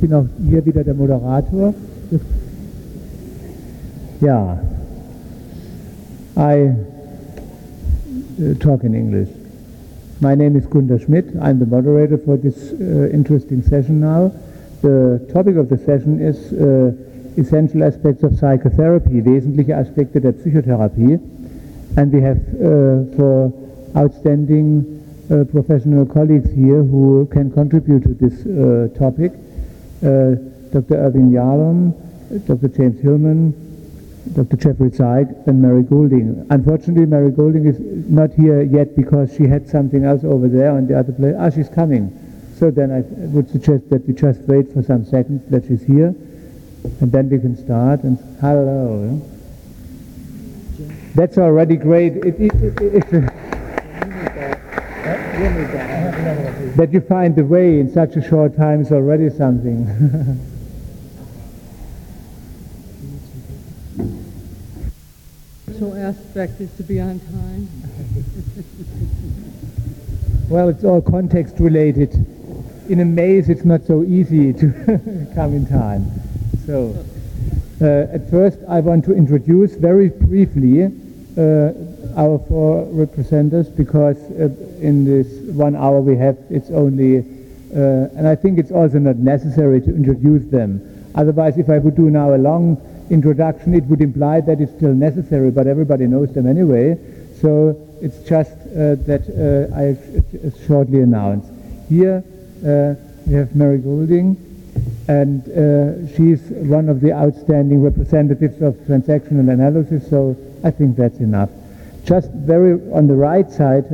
bin auch hier wieder der Moderator. Ja, I talk in English. My name is Gunter Schmidt. I'm the moderator for this interesting session now. The topic of the session is essential aspects of psychotherapy, wesentliche Aspekte der Psychotherapie. And we have four outstanding professional colleagues here who can contribute to this topic. Dr. Irvin Yalom, Dr. James Hillman, Dr. Jeffrey Zeig, and Mary Goulding. Unfortunately, Mary Goulding is not here yet because she had something else over there on the other place. Ah, she's coming. So then I would suggest that we just wait for some seconds that she's here, and then we can start. And hello. That's already great. That you find the way in such a short time is already something. Aspect is to be on time. Well, it's all context related. In a maze it's not so easy to come in time. So at first I want to introduce very briefly our four representatives, because in this 1 hour we have, it's only and I think it's also not necessary to introduce them. Otherwise, if I would do now a long introduction, it would imply that it's still necessary, but everybody knows them anyway, so it's just that I shortly announce. Here we have Mary Goulding, and she's one of the outstanding representatives of transactional analysis, so I think that's enough. Just very on the right side,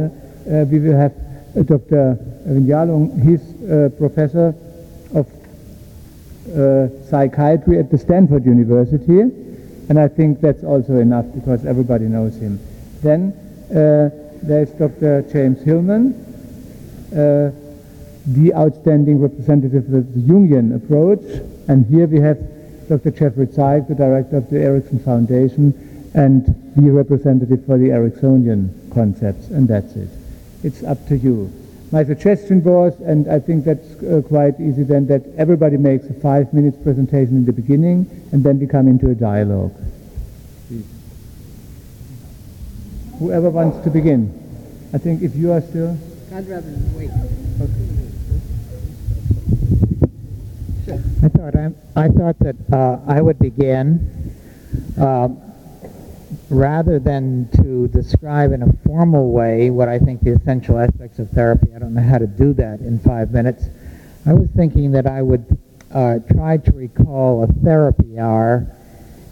we will have Dr. Erwin Yalung. He's professor of psychiatry at the Stanford University, and I think that's also enough because everybody knows him. Then there's Dr. James Hillman, the outstanding representative of the Jungian approach, and here we have Dr. Jeffrey Zeig, the director of the Erickson Foundation and the representative for the Ericksonian concepts, and that's it. It's up to you. My suggestion was, and I think that's quite easy then, that everybody makes a 5-minute presentation in the beginning, and then we come into a dialogue. Please. Whoever wants to begin. I think if you are still... God rather than wait. Okay. Sure. I thought that I would begin, rather than to describe in a formal way what I think the essential aspects of therapy. I don't know how to do that in 5 minutes. I was thinking that I would try to recall a therapy hour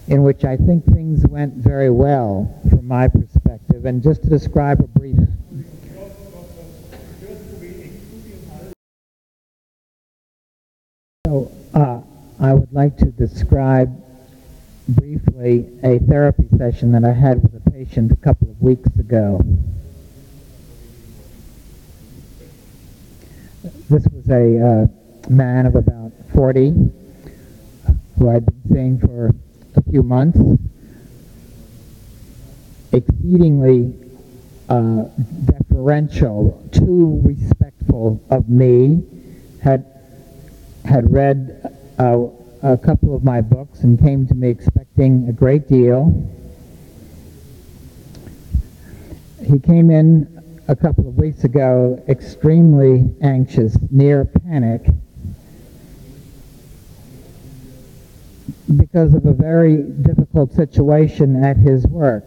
in which I think things went very well from my perspective, and just to describe a brief... So I would like to describe briefly a therapy session that I had with a patient a couple of weeks ago. This was a man of about 40 who I'd been seeing for a few months, exceedingly deferential, too respectful of me, had read a couple of my books and came to me expecting a great deal. He came in a couple of weeks ago extremely anxious, near panic, because of a very difficult situation at his work.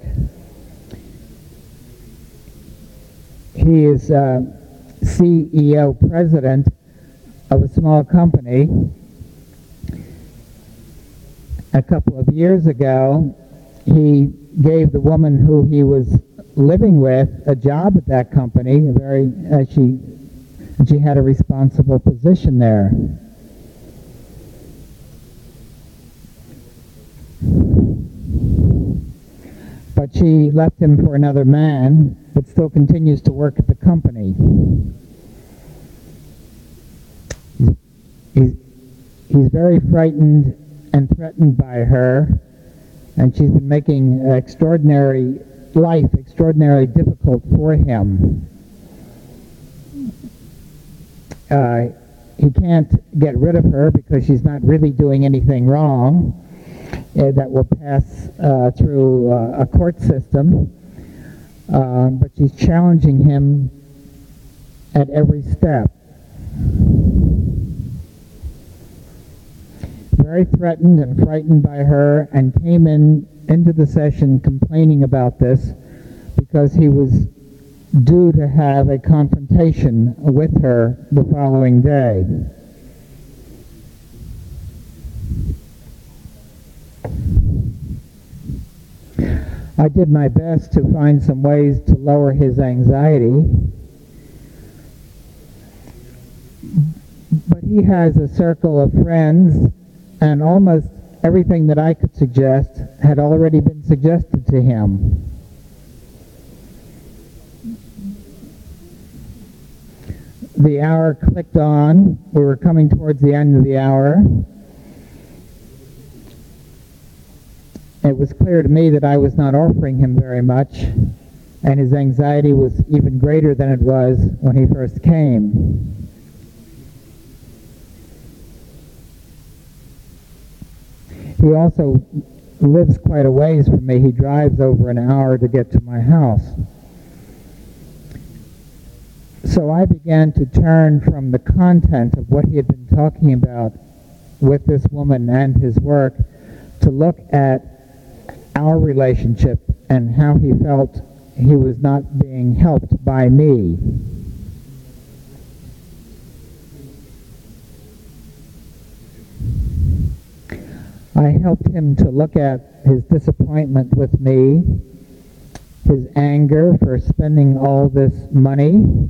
He is CEO, president of a small company. A couple of years ago, he gave the woman who he was living with a job at that company. She had a responsible position there. But she left him for another man, but still continues to work at the company. He's very frightened and threatened by her, and she's been making extraordinarily difficult for him. He can't get rid of her because she's not really doing anything wrong that will pass through a court system. But she's challenging him at every step. Very threatened and frightened by her, and came into the session complaining about this because he was due to have a confrontation with her the following day. I did my best to find some ways to lower his anxiety, but he has a circle of friends, and almost everything that I could suggest had already been suggested to him. The hour clicked on. We were coming towards the end of the hour. It was clear to me that I was not offering him very much, and his anxiety was even greater than it was when he first came. He also lives quite a ways from me. He drives over an hour to get to my house. So I began to turn from the content of what he had been talking about with this woman and his work to look at our relationship and how he felt he was not being helped by me. I helped him to look at his disappointment with me, his anger for spending all this money,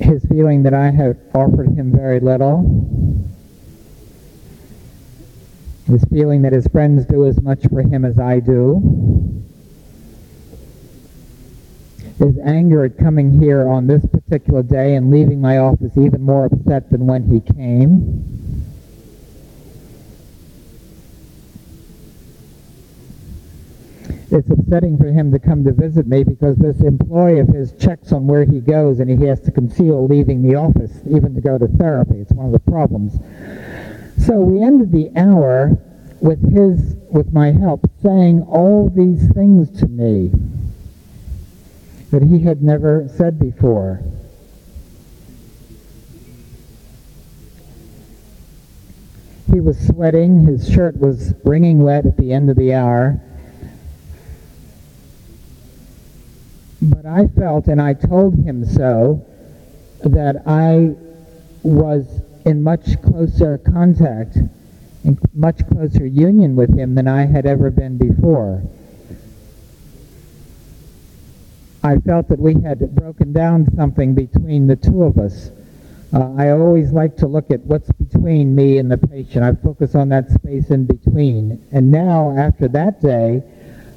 his feeling that I had offered him very little, his feeling that his friends do as much for him as I do, his anger at coming here on this particular day and leaving my office even more upset than when he came. It's upsetting for him to come to visit me because this employee of his checks on where he goes, and he has to conceal leaving the office even to go to therapy. It's one of the problems. So we ended the hour with my help, saying all these things to me that he had never said before. He was sweating, his shirt was wringing wet at the end of the hour, but I felt, and I told him so, that I was in much closer contact, in much closer union with him than I had ever been before. I felt that we had broken down something between the two of us. I always like to look at what's between me and the patient. I focus on that space in between. And now, after that day,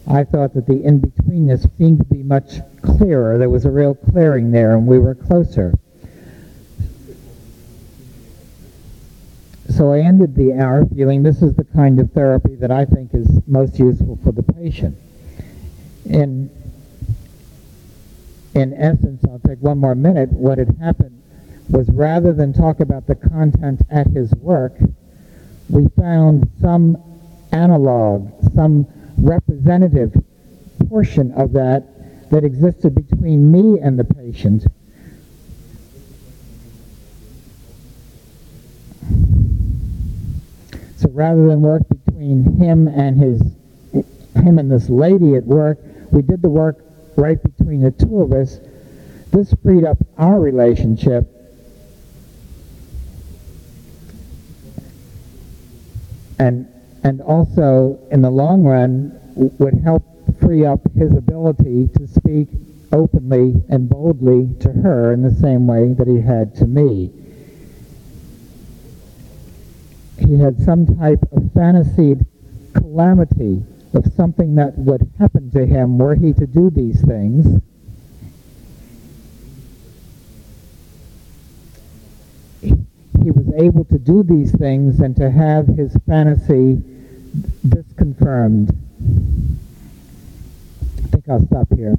I thought that the in-betweenness seemed to be much clearer. There was a real clearing there, and we were closer. So I ended the hour feeling this is the kind of therapy that I think is most useful for the patient. In essence, I'll take one more minute, what had happened was rather than talk about the content at his work, we found some analog, some representative portion of that existed between me and the patient. So rather than work between him and this lady at work, we did the work right between the two of us. This freed up our relationship. And also, in the long run, would help free up his ability to speak openly and boldly to her in the same way that he had to me. He had some type of fantasied calamity of something that would happen to him were he to do these things. He was able to do these things and to have his fantasy disconfirmed. I think I'll stop here.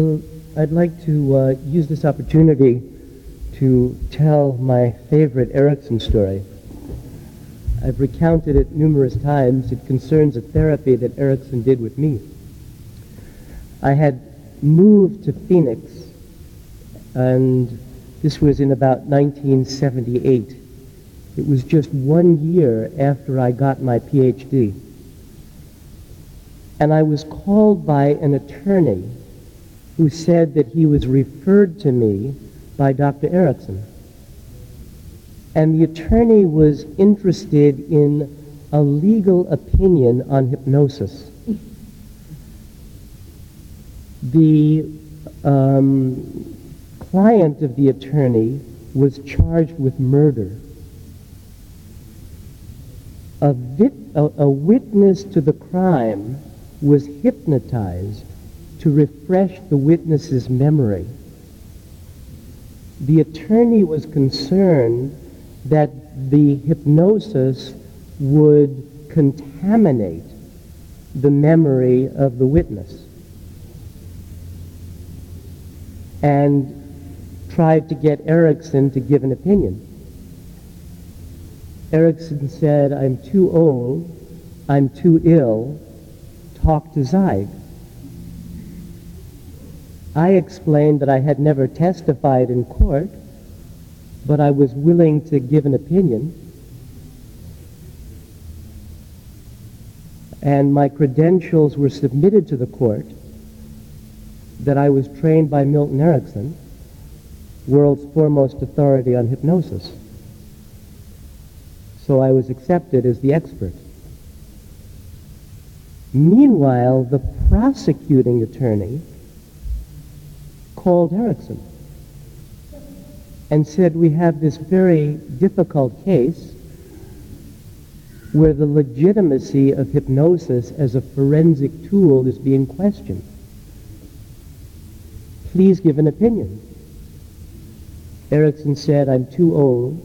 Well, I'd like to use this opportunity to tell my favorite Erickson story. I've recounted it numerous times. It concerns a therapy that Erickson did with me. I had moved to Phoenix, and this was in about 1978. It was just 1 year after I got my PhD. And I was called by an attorney who said that he was referred to me by Dr. Erickson. And the attorney was interested in a legal opinion on hypnosis. The client of the attorney was charged with murder. A witness to the crime was hypnotized to refresh the witness's memory. The attorney was concerned that the hypnosis would contaminate the memory of the witness, and tried to get Erickson to give an opinion. Erickson said, "I'm too old, I'm too ill, talk to Zeig." I explained that I had never testified in court, but I was willing to give an opinion. And my credentials were submitted to the court, that I was trained by Milton Erickson, world's foremost authority on hypnosis. So I was accepted as the expert. Meanwhile, the prosecuting attorney called Erickson and said, "We have this very difficult case where the legitimacy of hypnosis as a forensic tool is being questioned. Please give an opinion." Erickson said, "I'm too old,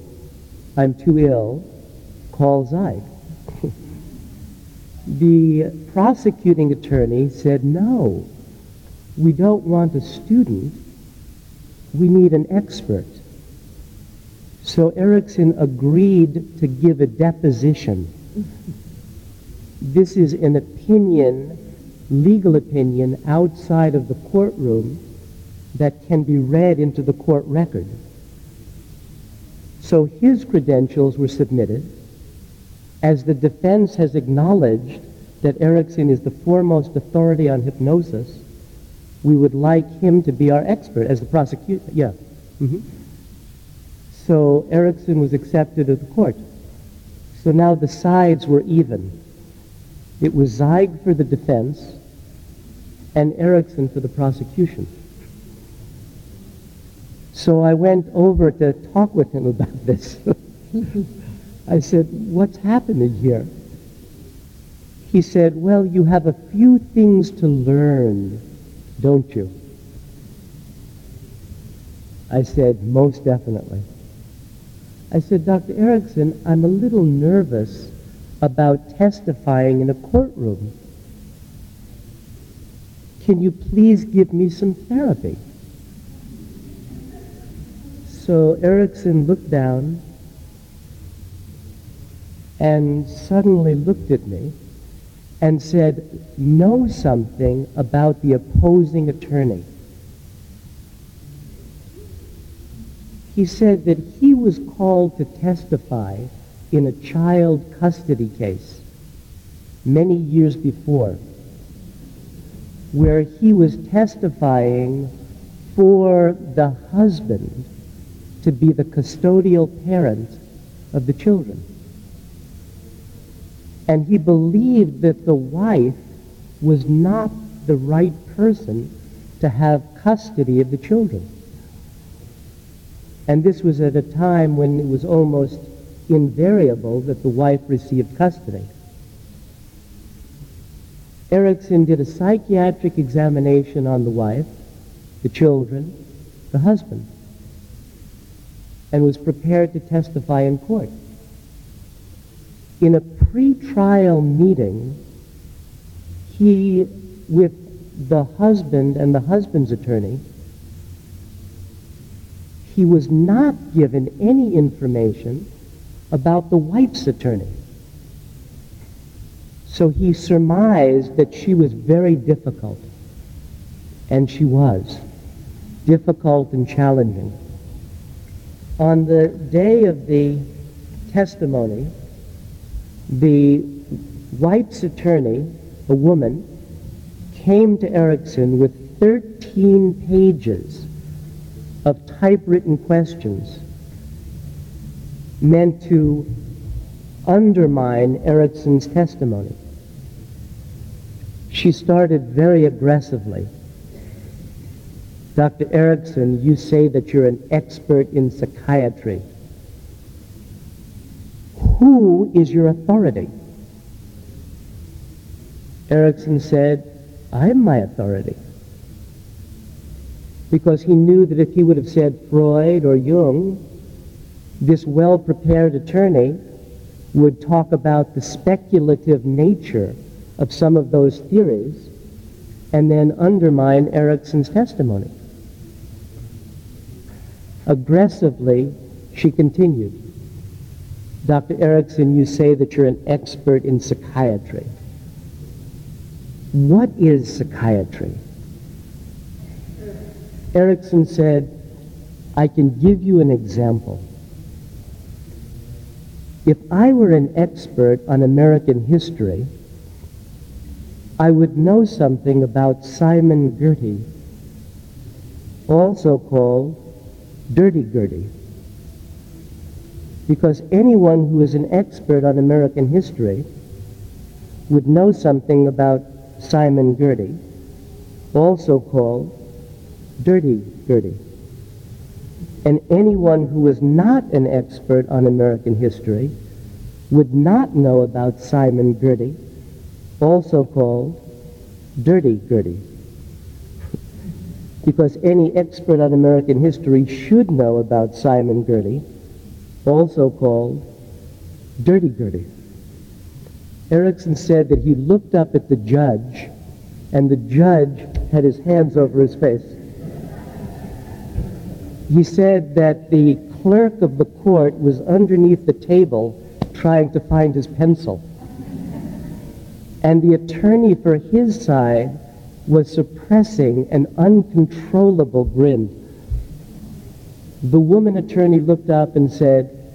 I'm too ill, call Zeig." The prosecuting attorney said, "No, we don't want a student, we need an expert." So Erickson agreed to give a deposition. This is an opinion, legal opinion, outside of the courtroom that can be read into the court record. So his credentials were submitted. As the defense has acknowledged that Erickson is the foremost authority on hypnosis, we would like him to be our expert as the prosecutor. Yeah. Mm-hmm. So Erickson was accepted at the court. So now the sides were even. It was Zeig for the defense and Erickson for the prosecution. So I went over to talk with him about this. I said, "What's happening here?" He said, "Well, you have a few things to learn, don't you?" I said, "Most definitely." I said, "Dr. Erickson, I'm a little nervous about testifying in a courtroom. Can you please give me some therapy?" So Erickson looked down and suddenly looked at me and said, "Know something about the opposing attorney." He said that he was called to testify in a child custody case many years before, where he was testifying for the husband to be the custodial parent of the children. And he believed that the wife was not the right person to have custody of the children. And this was at a time when it was almost invariable that the wife received custody. Erickson did a psychiatric examination on the wife, the children, the husband, and was prepared to testify in court. In a pre-trial meeting, he, with the husband and the husband's attorney, he was not given any information about the wife's attorney. So he surmised that she was very difficult, and she was difficult and challenging. On the day of the testimony, the wife's attorney, a woman, came to Erickson with 13 pages of typewritten questions meant to undermine Erickson's testimony. She started very aggressively. Dr. Erickson, you say that you're an expert in psychiatry. Who is your authority? Erickson said, I'm my authority. Because he knew that if he would have said Freud or Jung, this well-prepared attorney would talk about the speculative nature of some of those theories and then undermine Erickson's testimony. Aggressively, she continued, Dr. Erickson, you say that you're an expert in psychiatry. What is psychiatry? Erickson said, I can give you an example. If I were an expert on American history, I would know something about Simon Girty, also called Dirty Girty, because anyone who is an expert on American history would know something about Simon Girty, also called Dirty Girty. And anyone who was not an expert on American history would not know about Simon Girty, also called Dirty Girty, because any expert on American history should know about Simon Girty, also called Dirty Girty. Erickson said that he looked up at the judge, and the judge had his hands over his face. He said that the clerk of the court was underneath the table trying to find his pencil. And the attorney for his side was suppressing an uncontrollable grin. The woman attorney looked up and said,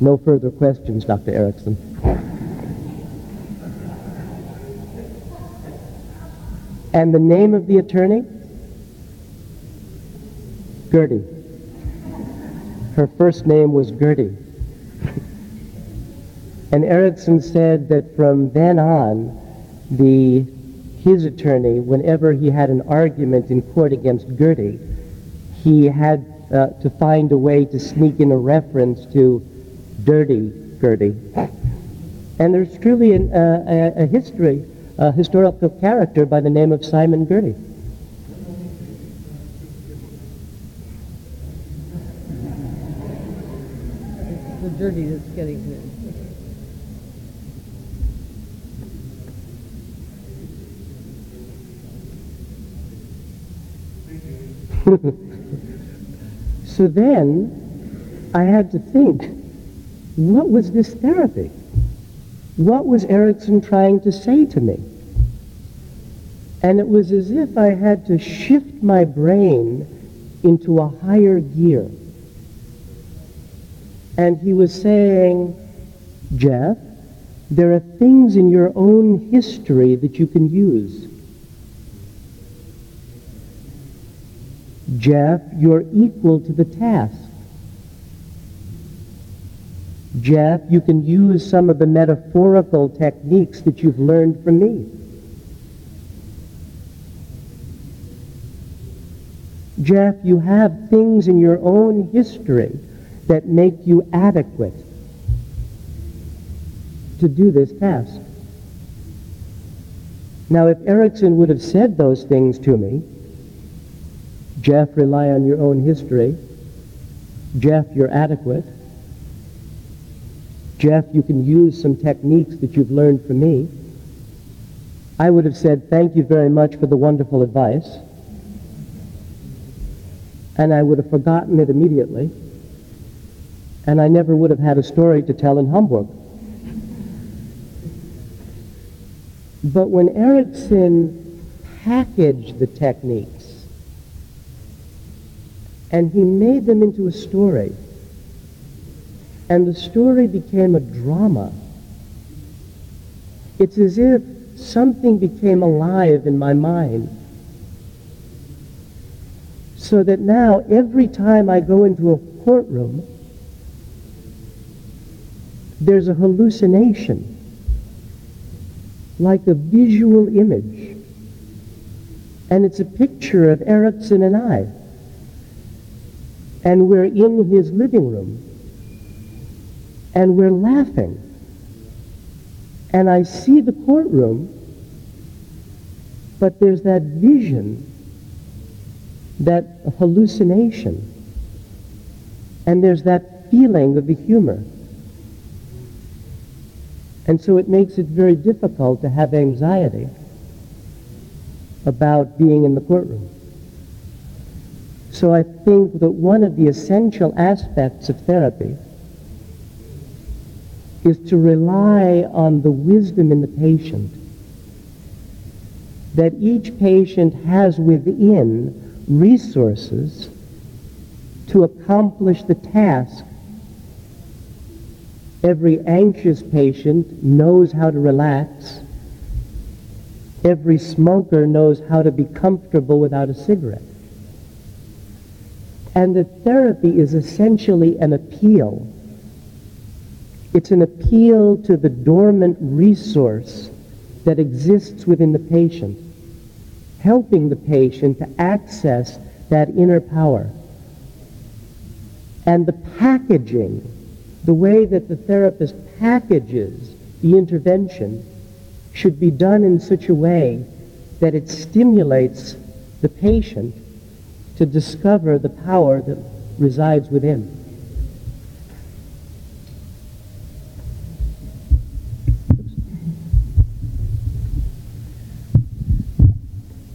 no further questions, Dr. Erickson. And the name of the attorney? Girty. Her first name was Girty. And Erickson said that from then on, his attorney, whenever he had an argument in court against Girty, he had to find a way to sneak in a reference to Dirty Girty. And there's truly a historical character by the name of Simon Girty. It's the dirty that's getting him. So then, I had to think, what was this therapy? What was Erickson trying to say to me? And it was as if I had to shift my brain into a higher gear. And he was saying, Jeff, there are things in your own history that you can use. Jeff, you're equal to the task. Jeff, you can use some of the metaphorical techniques that you've learned from me. Jeff, you have things in your own history that make you adequate to do this task. Now, if Erickson would have said those things to me, Jeff, rely on your own history. Jeff, you're adequate. Jeff, you can use some techniques that you've learned from me. I would have said, thank you very much for the wonderful advice. And I would have forgotten it immediately. And I never would have had a story to tell in Hamburg. But when Erickson packaged the techniques and he made them into a story, and the story became a drama, it's as if something became alive in my mind. So that now, every time I go into a courtroom, there's a hallucination, like a visual image. And it's a picture of Erickson and I. And we're in his living room. And we're laughing. And I see the courtroom, but there's that vision, that hallucination, and there's that feeling of the humor. And so it makes it very difficult to have anxiety about being in the courtroom. So I think that one of the essential aspects of therapy is to rely on the wisdom in the patient, that each patient has within resources to accomplish the task. Every anxious patient knows how to relax. Every smoker knows how to be comfortable without a cigarette. And the therapy is essentially an appeal. It's an appeal to the dormant resource that exists within the patient, helping the patient to access that inner power. And the packaging, the way that the therapist packages the intervention, should be done in such a way that it stimulates the patient to discover the power that resides within.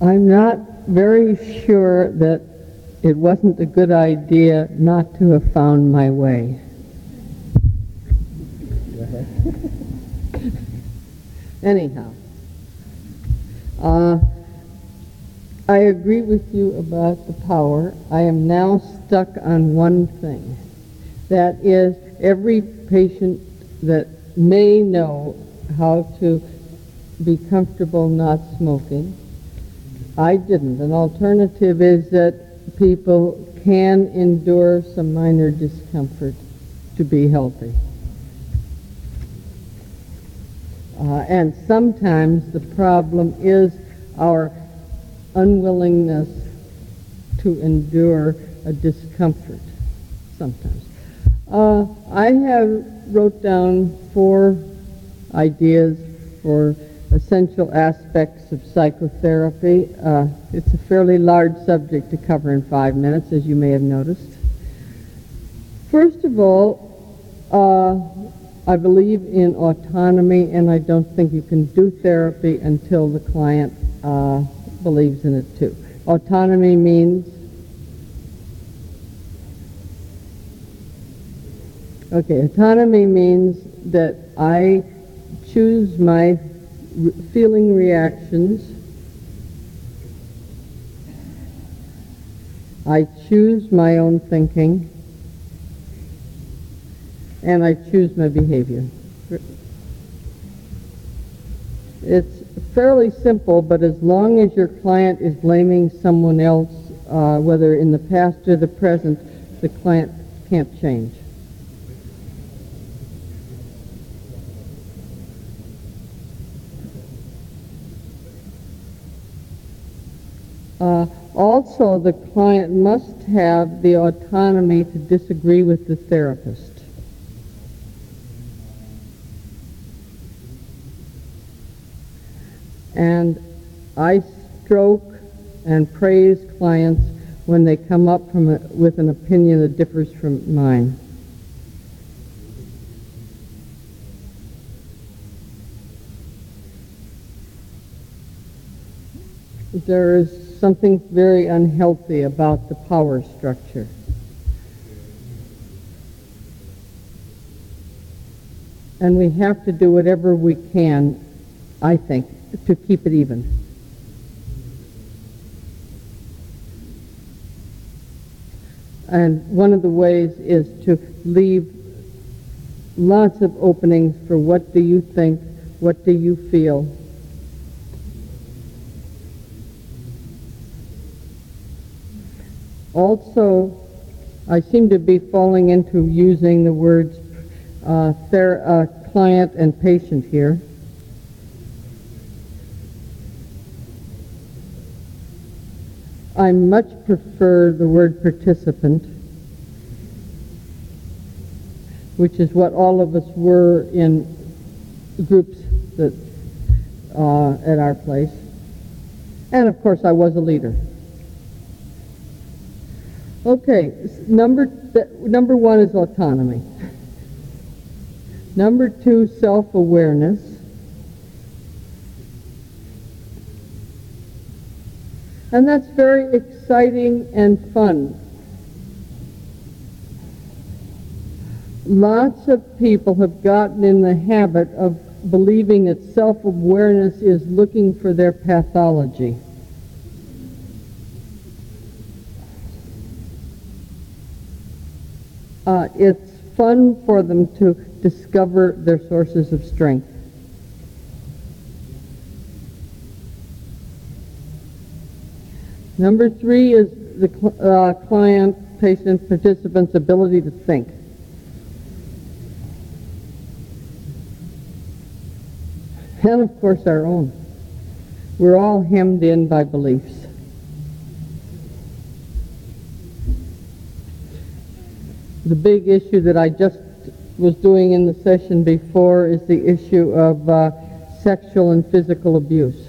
I'm not very sure that it wasn't a good idea not to have found my way. Anyhow, I agree with you about the power. I am now stuck on one thing. That is, every patient that may know how to be comfortable not smoking, I didn't. An alternative is that people can endure some minor discomfort to be healthy. And sometimes the problem is our unwillingness to endure a discomfort, sometimes. I have wrote down 4 ideas for essential aspects of psychotherapy. It's a fairly large subject to cover in 5 minutes, as you may have noticed. First of all, I believe in autonomy, and I don't think you can do therapy until the client believes in it too. Autonomy means, that I choose my feeling reactions. I choose my own thinking. And I choose my behavior. It's fairly simple, but as long as your client is blaming someone else, whether in the past or the present, the client can't change. Also, the client must have the autonomy to disagree with the therapist. And I stroke and praise clients when they come up with an opinion that differs from mine. there is something very unhealthy about the power structure. And we have to do whatever we can, I think, to keep it even. And one of the ways is to leave lots of openings for what do you think, what do you feel. Also, I seem to be falling into using the words client and patient here. I much prefer the word participant, which is what all of us were in groups that at our place. And of course, I was a leader. Okay, number one is autonomy. Number two, self-awareness. And that's very exciting and fun. Lots of people have gotten in the habit of believing that self-awareness is looking for their pathology. It's fun for them to discover their sources of strength. Number three is the client-patient participant's ability to think. And of course our own. We're all hemmed in by beliefs. The big issue that I just was doing in the session before is the issue of sexual and physical abuse.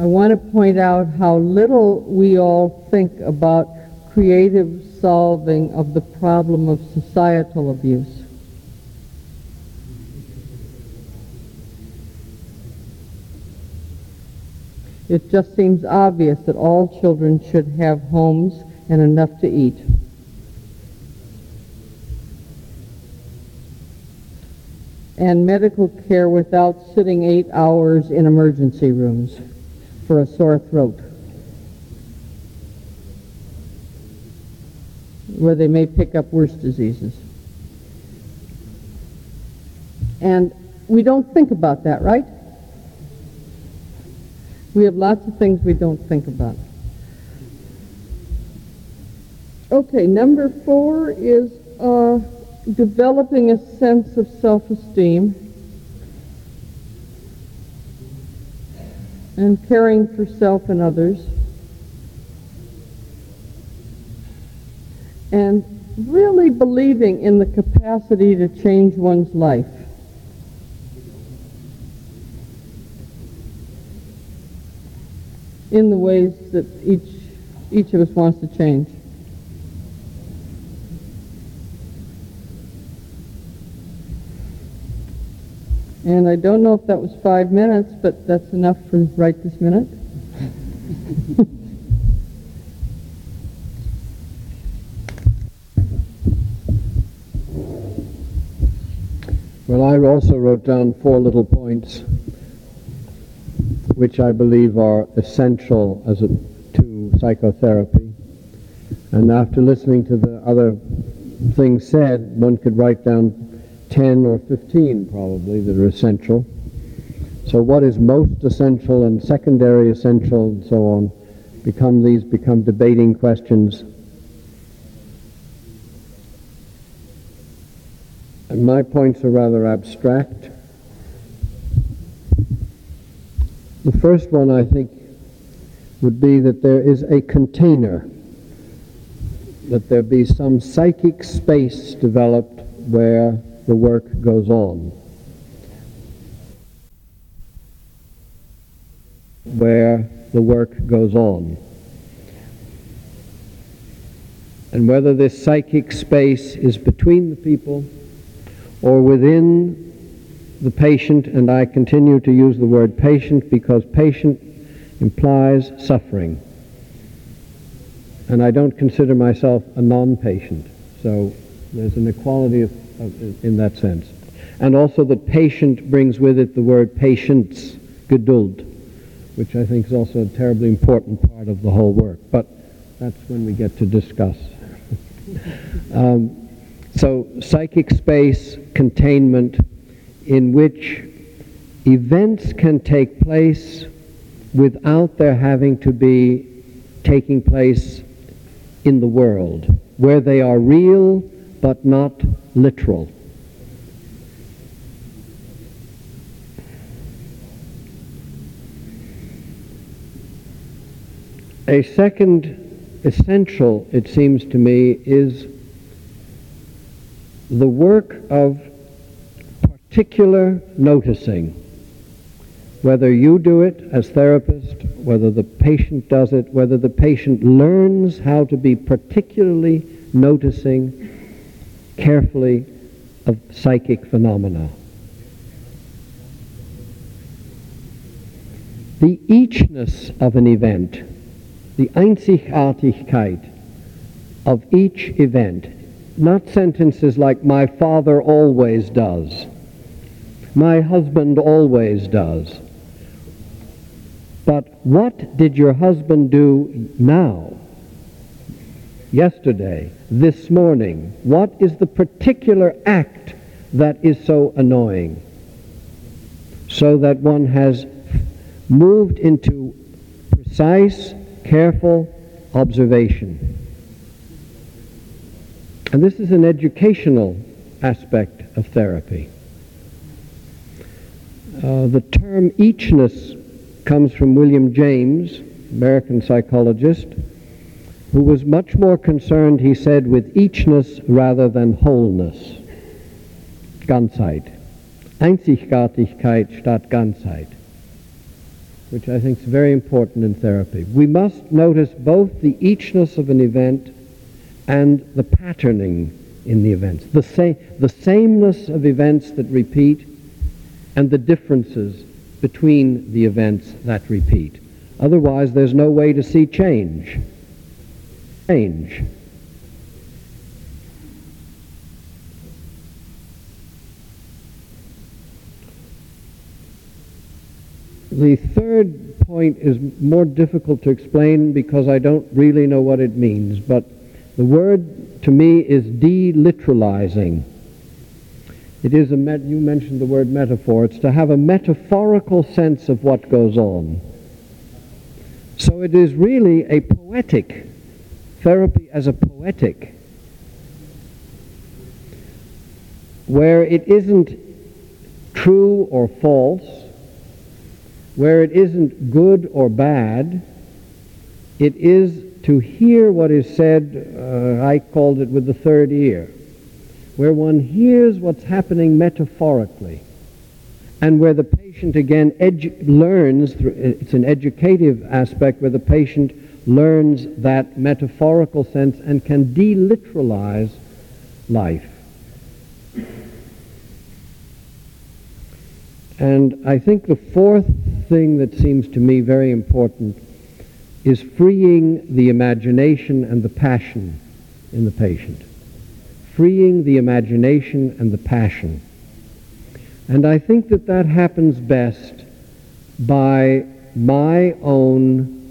I want to point out how little we all think about creative solving of the problem of societal abuse. It just seems obvious that all children should have homes and enough to eat. And medical care without sitting 8 hours in emergency rooms for a sore throat, where they may pick up worse diseases. And we don't think about that, right? We have lots of things we don't think about. Okay, number four is developing a sense of self-esteem and caring for self and others. And really believing in the capacity to change one's life. In the ways that each of us wants to change. And I don't know if that was 5 minutes, but that's enough for right this minute. Well, I also wrote down 4 little points, which I believe are essential to psychotherapy. And after listening to the other things said, one could write down 10 or 15 probably that are essential. So what is most essential and secondary essential and so on, become debating questions. And my points are rather abstract. The first one, I think, would be that there is a container, that there be some psychic space developed where the work goes on, And whether this psychic space is between the people or within the patient, and I continue to use the word patient because patient implies suffering. And I don't consider myself a non-patient. So there's an equality in that sense. And also that patient brings with it the word patience, geduld, which I think is also a terribly important part of the whole work. But that's when we get to discuss. So psychic space, containment, in which events can take place without there having to be taking place in the world, where they are real but not literal. A second essential, it seems to me, is the work of particular noticing. Whether you do it as therapist, whether the patient does it, whether the patient learns how to be particularly noticing carefully of psychic phenomena. The eachness of an event, the Einzigartigkeit of each event, not sentences like, my father always does, my husband always does. But what did your husband do now, yesterday, this morning? What is the particular act that is so annoying? So that one has moved into precise, careful observation. And this is an educational aspect of therapy. The term eachness comes from William James, American psychologist, who was much more concerned, he said, with eachness rather than wholeness. Ganzheit. Einzigartigkeit statt Ganzheit, which I think is very important in therapy. We must notice both the eachness of an event and the patterning in the events, the sameness of events that repeat and the differences between the events that repeat. Otherwise, there's no way to see change. Change. The third point is more difficult to explain because I don't really know what it means, but the word to me is deliteralizing. It is you mentioned the word metaphor. It's to have a metaphorical sense of what goes on. So it is really a poetic, therapy as a poetic, where it isn't true or false, where it isn't good or bad. It is to hear what is said, I called it with the third ear, where one hears what's happening metaphorically, and where the patient again learns, it's an educative aspect where the patient learns that metaphorical sense and can deliteralize life. And I think the fourth thing that seems to me very important is freeing the imagination and the passion in the patient. Freeing the imagination and the passion. And I think that that happens best by my own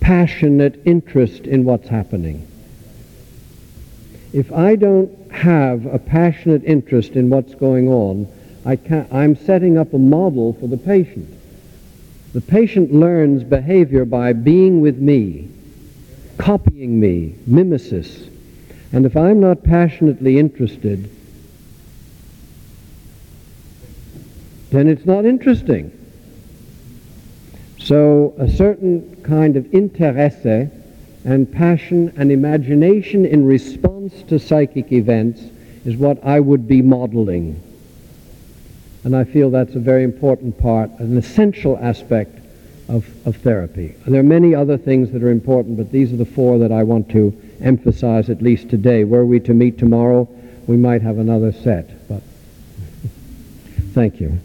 passionate interest in what's happening. If I don't have a passionate interest in what's going on, I'm setting up a model for the patient. The patient learns behavior by being with me, copying me, mimesis. And if I'm not passionately interested, then it's not interesting. So a certain kind of interesse and passion and imagination in response to psychic events is what I would be modeling. And I feel that's a very important part, an essential aspect of therapy. There are many other things that are important, but these are the four that I want to emphasize at least today. Were we to meet tomorrow, we might have another set. But Thank you.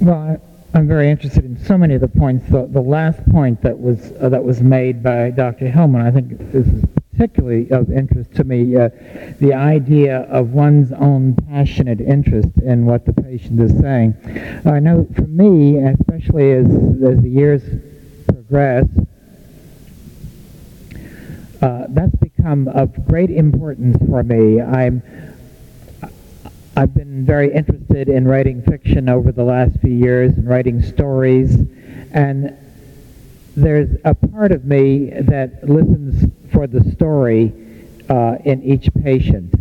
Well, I'm very interested in so many of the points. The last point that was made by Dr. Hillman, I think this is particularly of interest to me, the idea of one's own passionate interest in what the patient is saying. I know for me, especially as the years progress, that's become of great importance for me. I've been very interested in writing fiction over the last few years and writing stories, and there's a part of me that listens for the story in each patient.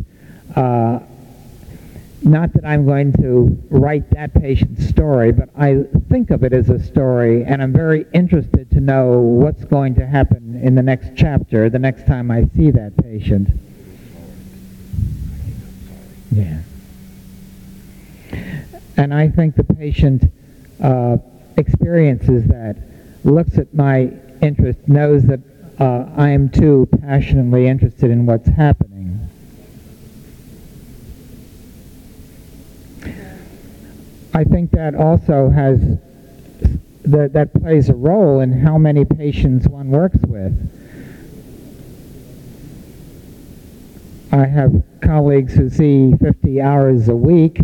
Not that I'm going to write that patient's story, but I think of it as a story, and I'm very interested to know what's going to happen in the next chapter, the next time I see that patient. Yeah. And I think the patient experiences that, looks at my interest, knows that I am too passionately interested in what's happening. I think that also has, that plays a role in how many patients one works with. I have colleagues who see 50 hours a week,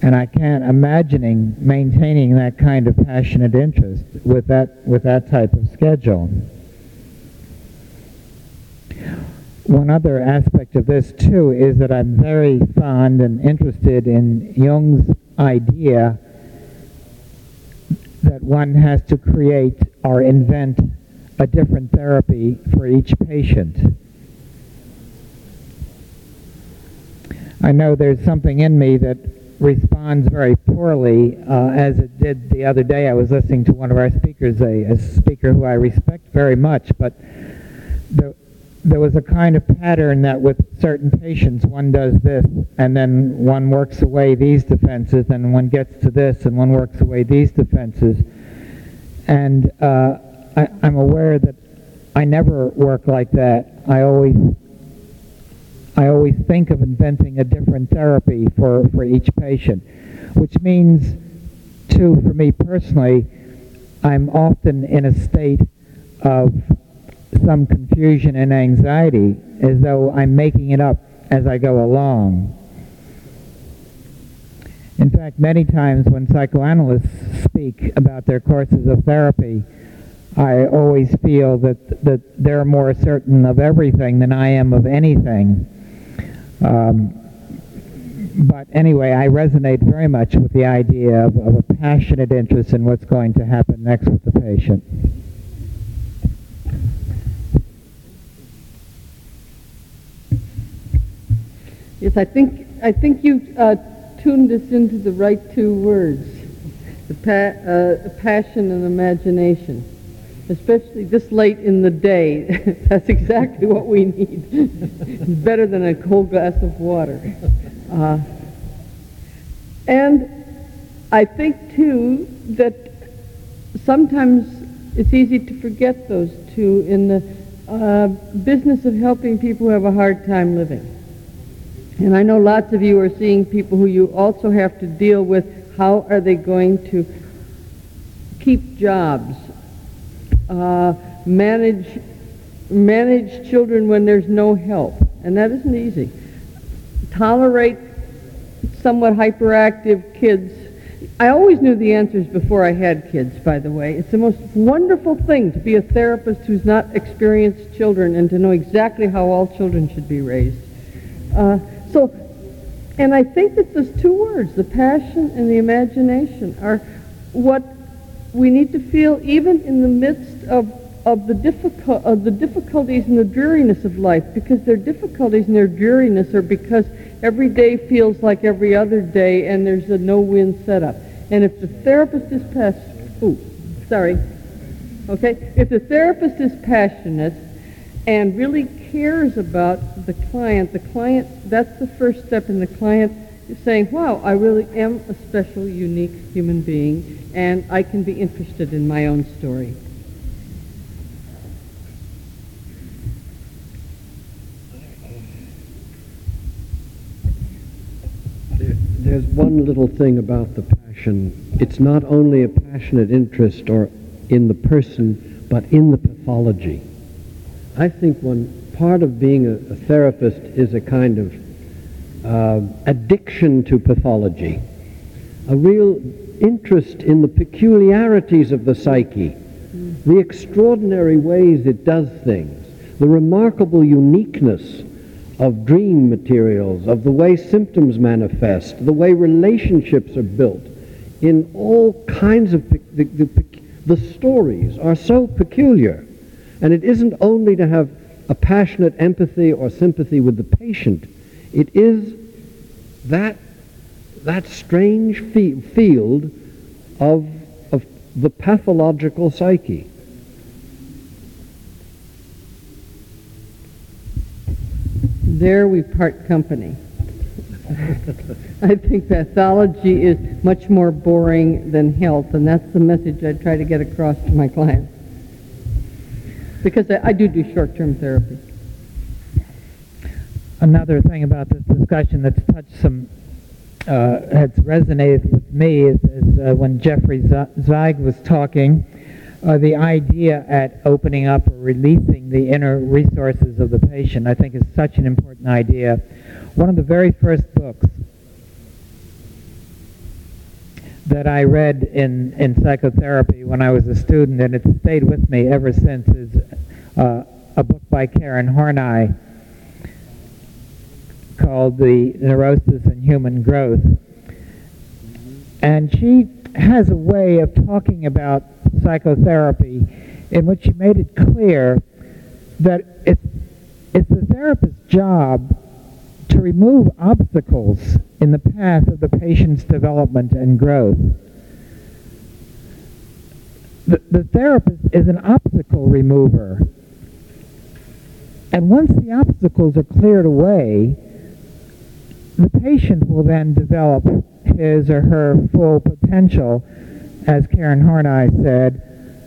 and I can't imagine maintaining that kind of passionate interest with that type of schedule. One other aspect of this, too, is that I'm very fond and interested in Jung's idea that one has to create or invent a different therapy for each patient. I know there's something in me that responds very poorly, as it did the other day. I was listening to one of our speakers, a speaker who I respect very much, but there was a kind of pattern that with certain patients one does this, and then one works away these defenses, and one gets to this, and one works away these defenses. And I'm aware that I never work like that. I always think of inventing a different therapy for each patient, which means, too, for me personally, I'm often in a state of some confusion and anxiety, as though I'm making it up as I go along. In fact, many times when psychoanalysts speak about their courses of therapy, I always feel that they're more certain of everything than I am of anything. But anyway, I resonate very much with the idea of a passionate interest in what's going to happen next with the patient. Yes, I think you've tuned us into the right two words, the passion and imagination. Especially this late in the day, that's exactly what we need. It's better than a cold glass of water. And I think, too, that sometimes it's easy to forget those two in the business of helping people who have a hard time living. And I know lots of you are seeing people who you also have to deal with. How are they going to keep jobs? Manage children when there's no help, and that isn't easy. Tolerate somewhat hyperactive kids. I always knew the answers before I had kids, by the way. It's the most wonderful thing to be a therapist who's not experienced children and to know exactly how all children should be raised. And I think that those two words, the passion and the imagination, are what we need to feel even in the midst of the difficulties and the dreariness of life, because their difficulties and their dreariness are because every day feels like every other day and there's a no-win setup. And if the therapist is if the therapist is passionate and really cares about the client, that's the first step in the client saying, wow, I really am a special, unique human being, and I can be interested in my own story. There's one little thing about the passion. It's not only a passionate interest or in the person, but in the pathology. I think one part of being a therapist is a kind of addiction to pathology, a real interest in the peculiarities of the psyche, the extraordinary ways it does things, the remarkable uniqueness of dream materials, of the way symptoms manifest, the way relationships are built, in all kinds of... The stories are so peculiar. And it isn't only to have a passionate empathy or sympathy with the patient, it is that strange field of the pathological psyche. There we part company. I think pathology is much more boring than health, and that's the message I try to get across to my clients. Because I do short-term therapy. Another thing about this discussion that's touched some, has resonated with me is when Jeffrey Zeig was talking, the idea at opening up or releasing the inner resources of the patient, I think, is such an important idea. One of the very first books that I read in psychotherapy when I was a student, and it's stayed with me ever since, is a book by Karen Horney called The Neurosis and Human Growth. And she has a way of talking about psychotherapy in which she made it clear that it's the therapist's job to remove obstacles in the path of the patient's development and growth. The therapist is an obstacle remover. And once the obstacles are cleared away, the patient will then develop his or her full potential, as Karen Horney said,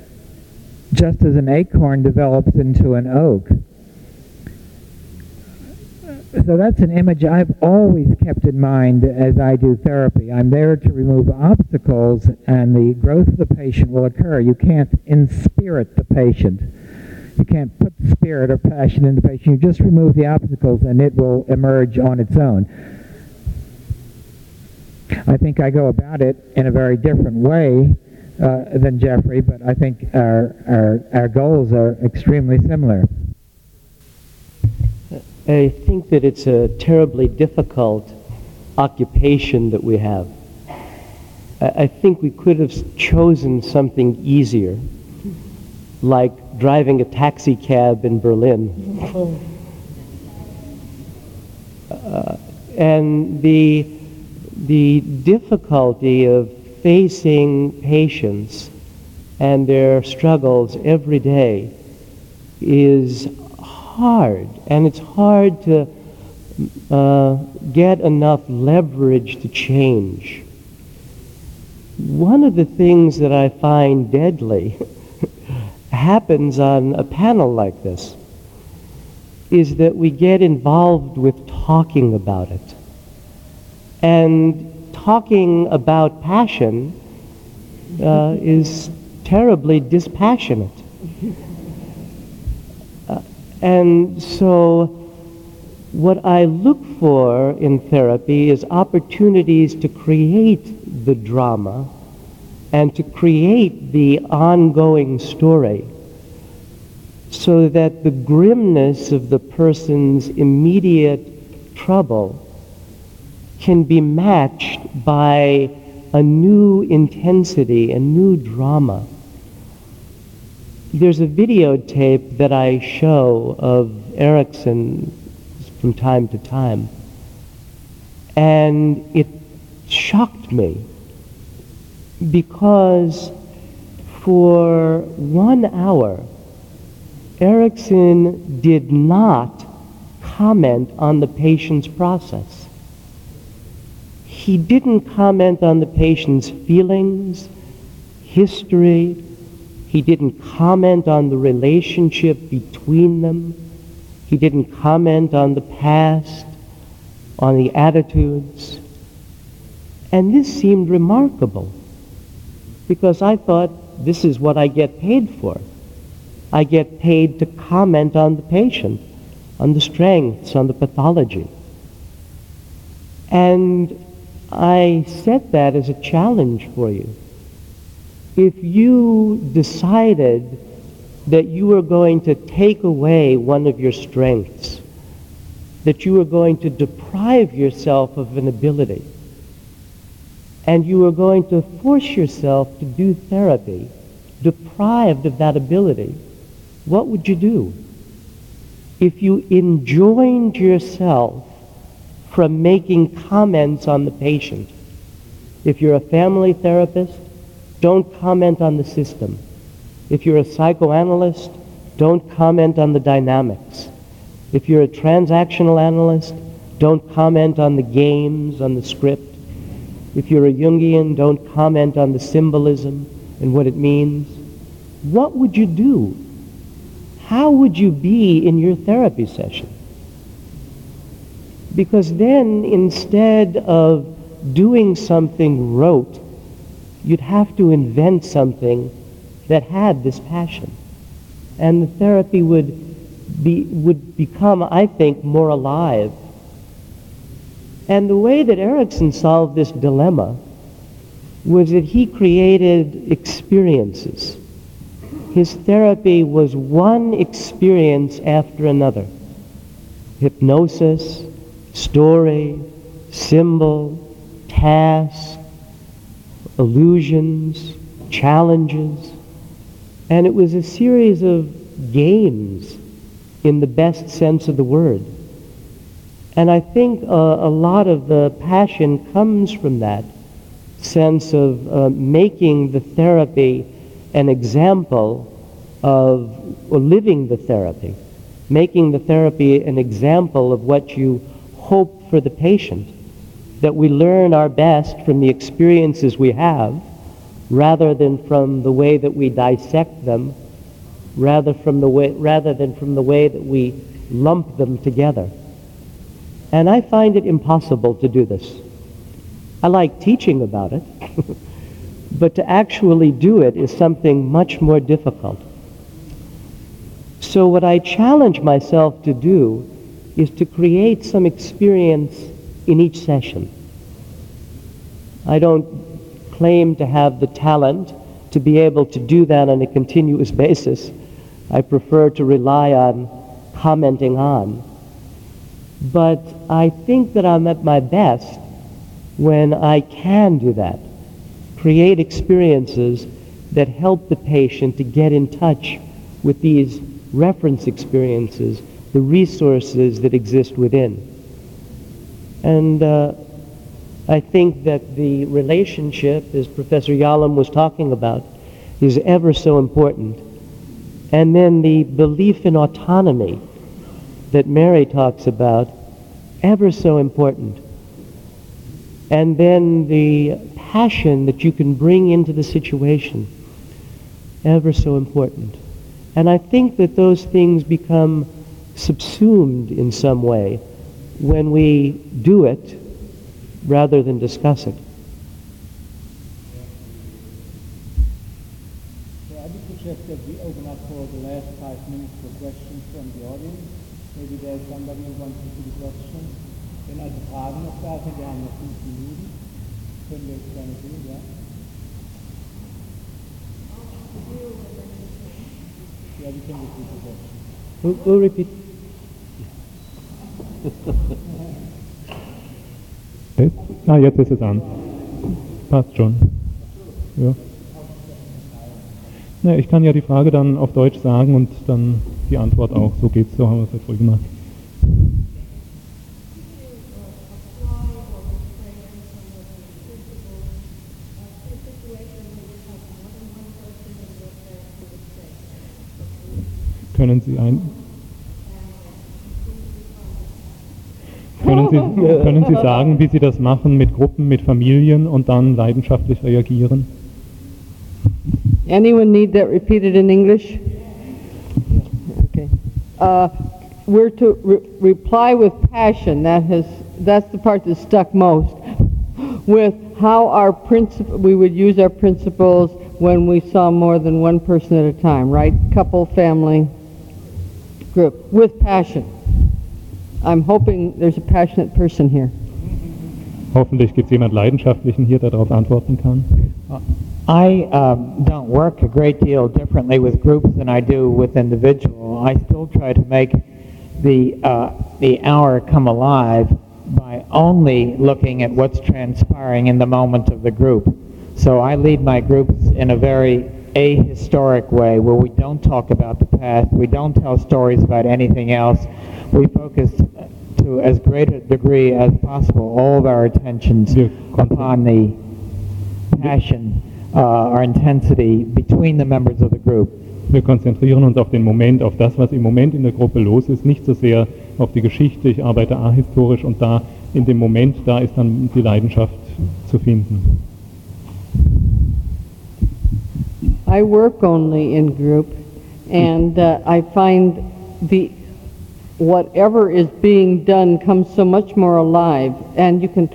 just as an acorn develops into an oak. So that's an image I've always kept in mind as I do therapy. I'm there to remove obstacles, and the growth of the patient will occur. You can't inspirit the patient. You can't put spirit or passion in the patient. You just remove the obstacles, and it will emerge on its own. I think I go about it in a very different way than Jeffrey, but I think our goals are extremely similar. I think that it's a terribly difficult occupation that we have. I think we could have chosen something easier, like driving a taxi cab in Berlin. And the difficulty of facing patients and their struggles every day is hard, and it's hard to get enough leverage to change. One of the things that I find deadly happens on a panel like this is that we get involved with talking about it. And talking about passion is terribly dispassionate. And so what I look for in therapy is opportunities to create the drama and to create the ongoing story so that the grimness of the person's immediate trouble can be matched by a new intensity, a new drama. There's a videotape that I show of Erickson from time to time, and it shocked me because for 1 hour Erickson did not comment on the patient's process. He didn't comment on the patient's feelings, history. He didn't comment on the relationship between them. He didn't comment on the past, on the attitudes. And this seemed remarkable, because I thought, this is what I get paid for. I get paid to comment on the patient, on the strengths, on the pathology. And I set that as a challenge for you. If you decided that you were going to take away one of your strengths, that you were going to deprive yourself of an ability, and you were going to force yourself to do therapy, deprived of that ability, what would you do? If you enjoined yourself from making comments on the patient, if you're a family therapist, don't comment on the system. If you're a psychoanalyst, don't comment on the dynamics. If you're a transactional analyst, don't comment on the games, on the script. If you're a Jungian, don't comment on the symbolism and what it means. What would you do? How would you be in your therapy session? Because then, instead of doing something rote, you'd have to invent something that had this passion. And the therapy would become, I think, more alive. And the way that Erickson solved this dilemma was that he created experiences. His therapy was one experience after another. Hypnosis, story, symbol, task, illusions, challenges. And it was a series of games in the best sense of the word. And I think a lot of the passion comes from that sense of making the therapy an example of, or living the therapy, making the therapy an example of what you hope for the patient, that we learn our best from the experiences we have, rather than from the way that we dissect them, rather than from the way that we lump them together. And I find it impossible to do this. I like teaching about it, but to actually do it is something much more difficult. So what I challenge myself to do is to create some experience in each session. I don't claim to have the talent to be able to do that on a continuous basis. I prefer to rely on commenting on. But I think that I'm at my best when I can do that, create experiences that help the patient to get in touch with these reference experiences, the resources that exist within. And I think that the relationship, as Professor Yalom was talking about, is ever so important. And then the belief in autonomy that Mary talks about, ever so important. And then the passion that you can bring into the situation, ever so important. And I think that those things become subsumed in some way when we do it rather than discuss it. So I would suggest that we open up for the last 5 minutes for questions from the audience. Maybe there's somebody who wants to see the question. Wenn also Fragen noch da sind, wir haben noch 5 Minuten. Können wir jetzt gerne sehen, ja? Ja, wir können das nicht besetzen. We'll repeat. Jetzt ist es an. Passt schon. Ja. Na, ich kann ja die Frage dann auf Deutsch sagen und dann die Antwort auch. So geht's, so haben wir es ja früh gemacht. Können Sie sagen, wie Sie das machen mit Gruppen, mit Familien und dann leidenschaftlich reagieren? Anyone need that repeated in English? Okay. We're to reply with passion. That's the part that stuck most. With how our we would use our principles when we saw more than one person at a time, right? Couple, family, group, with passion. I'm hoping there's a passionate person here. Hoffentlich gibt es jemand Leidenschaftlichen hier, der darauf antworten kann. I don't work a great deal differently with groups than I do with individual. I still try to make the hour come alive by only looking at what's transpiring in the moment of the group. So I lead my groups in a very ahistoric way, where we don't talk about the past, we don't tell stories about anything else. We focus to as great a degree as possible all of our attentions upon the passion, our intensity between the members of the group. Wir konzentrieren uns auf den Moment, auf das, was im Moment in der Gruppe los ist, nicht so sehr auf die Geschichte. Ich arbeite ahistorisch und da in dem Moment, da ist dann die Leidenschaft zu finden. I work only in group, and I find whatever is being done comes so much more alive, and you can.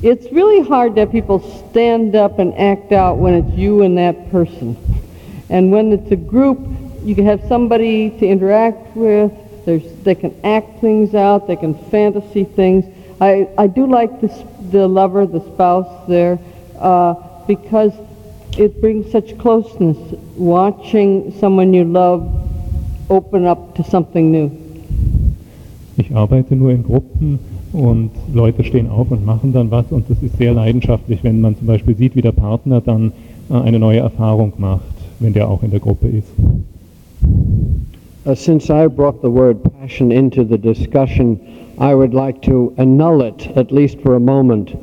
It's really hard that people stand up and act out when it's you and that person, and when it's a group, you can have somebody to interact with. They can act things out. They can fantasy things. I do like the lover, the spouse there, because it brings such closeness, watching someone you love open up to something new. Ich arbeite nur in Gruppen und Leute stehen auf und machen dann was, und das ist sehr leidenschaftlich, wenn man zum Beispiel sieht, wie der Partner dann eine neue Erfahrung macht, wenn der auch in der Gruppe ist. Since I brought the word passion into the discussion, I would like to annul it, at least for a moment.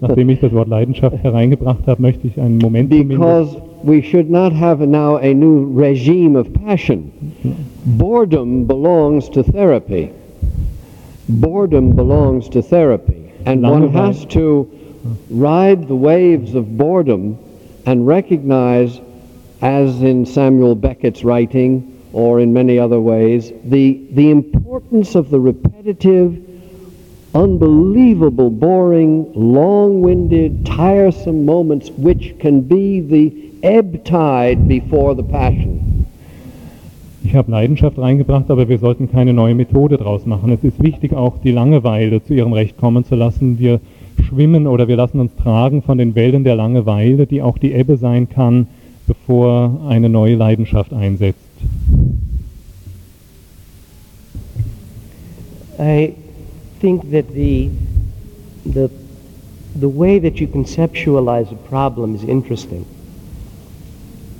Nachdem ich das Wort Leidenschaft hereingebracht habe, möchte ich einen Moment. Because we should not have now a new regime of passion. Boredom belongs to therapy. Boredom belongs to therapy, and one has to ride the waves of boredom and recognize, as in Samuel Beckett's writing or in many other ways, the importance of the repetitive, unbelievable, boring, long-winded, tiresome moments which can be the ebb tide before the passion. Ich habe Leidenschaft reingebracht, aber wir sollten keine neue Methode draus machen. Es ist wichtig, auch die Langeweile zu ihrem Recht kommen zu lassen. Wir schwimmen oder wir lassen uns tragen von den Wellen der Langeweile, die auch die Ebbe sein kann, bevor eine neue Leidenschaft einsetzt. I think that the way that you conceptualize a problem is interesting.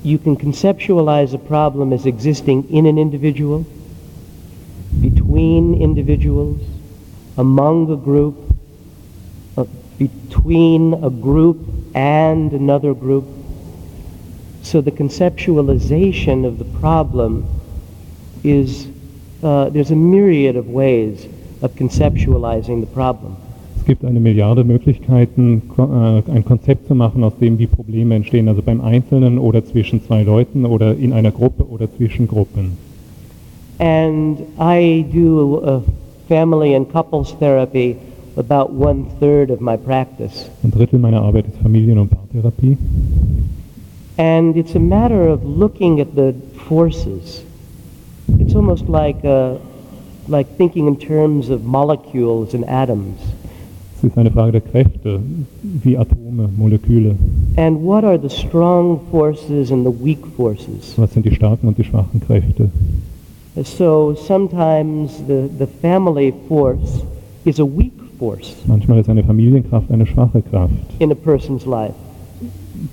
You can conceptualize a problem as existing in an individual, between individuals, among a group, between a group and another group. So the conceptualization of the problem is, there's a myriad of ways of conceptualizing the problem. Es gibt eine Milliarde Möglichkeiten, ein Konzept zu machen, aus dem die Probleme entstehen, also beim Einzelnen oder zwischen zwei Leuten oder in einer Gruppe oder zwischen Gruppen. And I do family and couples therapy about 1/3 of my practice. Ein Drittel meiner Arbeit ist Familien- und Paartherapie. And it's a matter of looking at the forces. It's almost like thinking in terms of molecules and atoms. Es ist eine Frage der Kräfte, wie Atome, Moleküle. And what are the strong forces and the weak forces? Was sind die starken und die schwachen Kräfte? So sometimes the family force is a weak force. Manchmal ist eine Familienkraft eine schwache Kraft. In a person's life.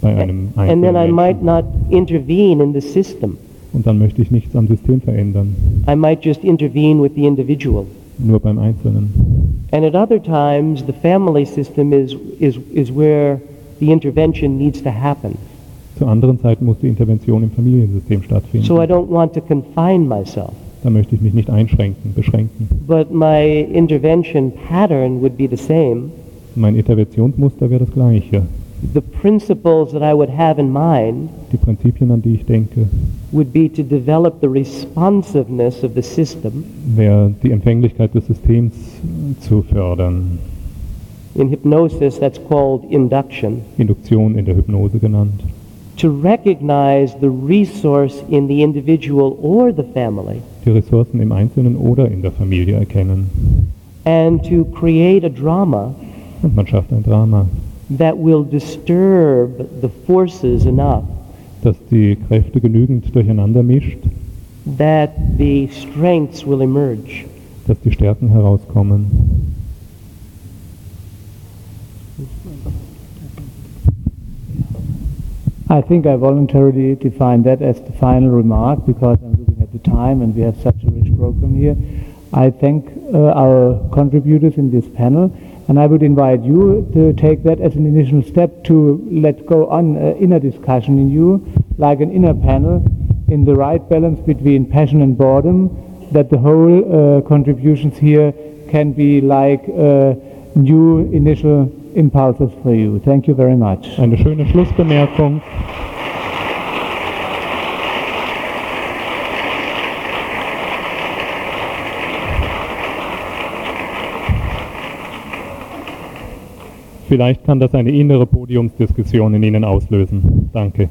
Bei einem Einzelnen. And then I might not intervene in the system. Und dann möchte ich nichts am System verändern. I might just intervene with the individual. Nur beim Einzelnen. And at other times the family system is where the intervention needs to happen. Zur anderen Zeit muss die Intervention im Familiensystem stattfinden. So I don't want to confine myself. Da möchte ich mich nicht beschränken. But my intervention pattern would be the same. Mein Interventionsmuster wäre das gleiche. The principles that I would have in mind die Prinzipien, an die ich denke, would be to develop the responsiveness of the system. Wäre die Empfänglichkeit des Systems zu fördern. In hypnosis that's called induction. Induktion in der Hypnose genannt. To recognize the resource in the individual or the family. Die Ressourcen im Einzelnen oder in der Familie erkennen. And to create a drama. Und man schafft ein Drama. That will disturb the forces enough. Dass die Kräfte genügend durcheinander mischt. That the strengths will emerge. Dass die Stärken herauskommen. I think I voluntarily define that as the final remark because I'm looking at the time and we have such a rich program here. I thank our contributors in this panel and I would invite you to take that as an initial step to let go on inner discussion in you, like an inner panel, in the right balance between passion and boredom, that the whole contributions here can be like new initial impulses for you. Thank you very much. Eine schöne Schlussbemerkung. Vielleicht kann das eine innere Podiumsdiskussion in Ihnen auslösen. Danke.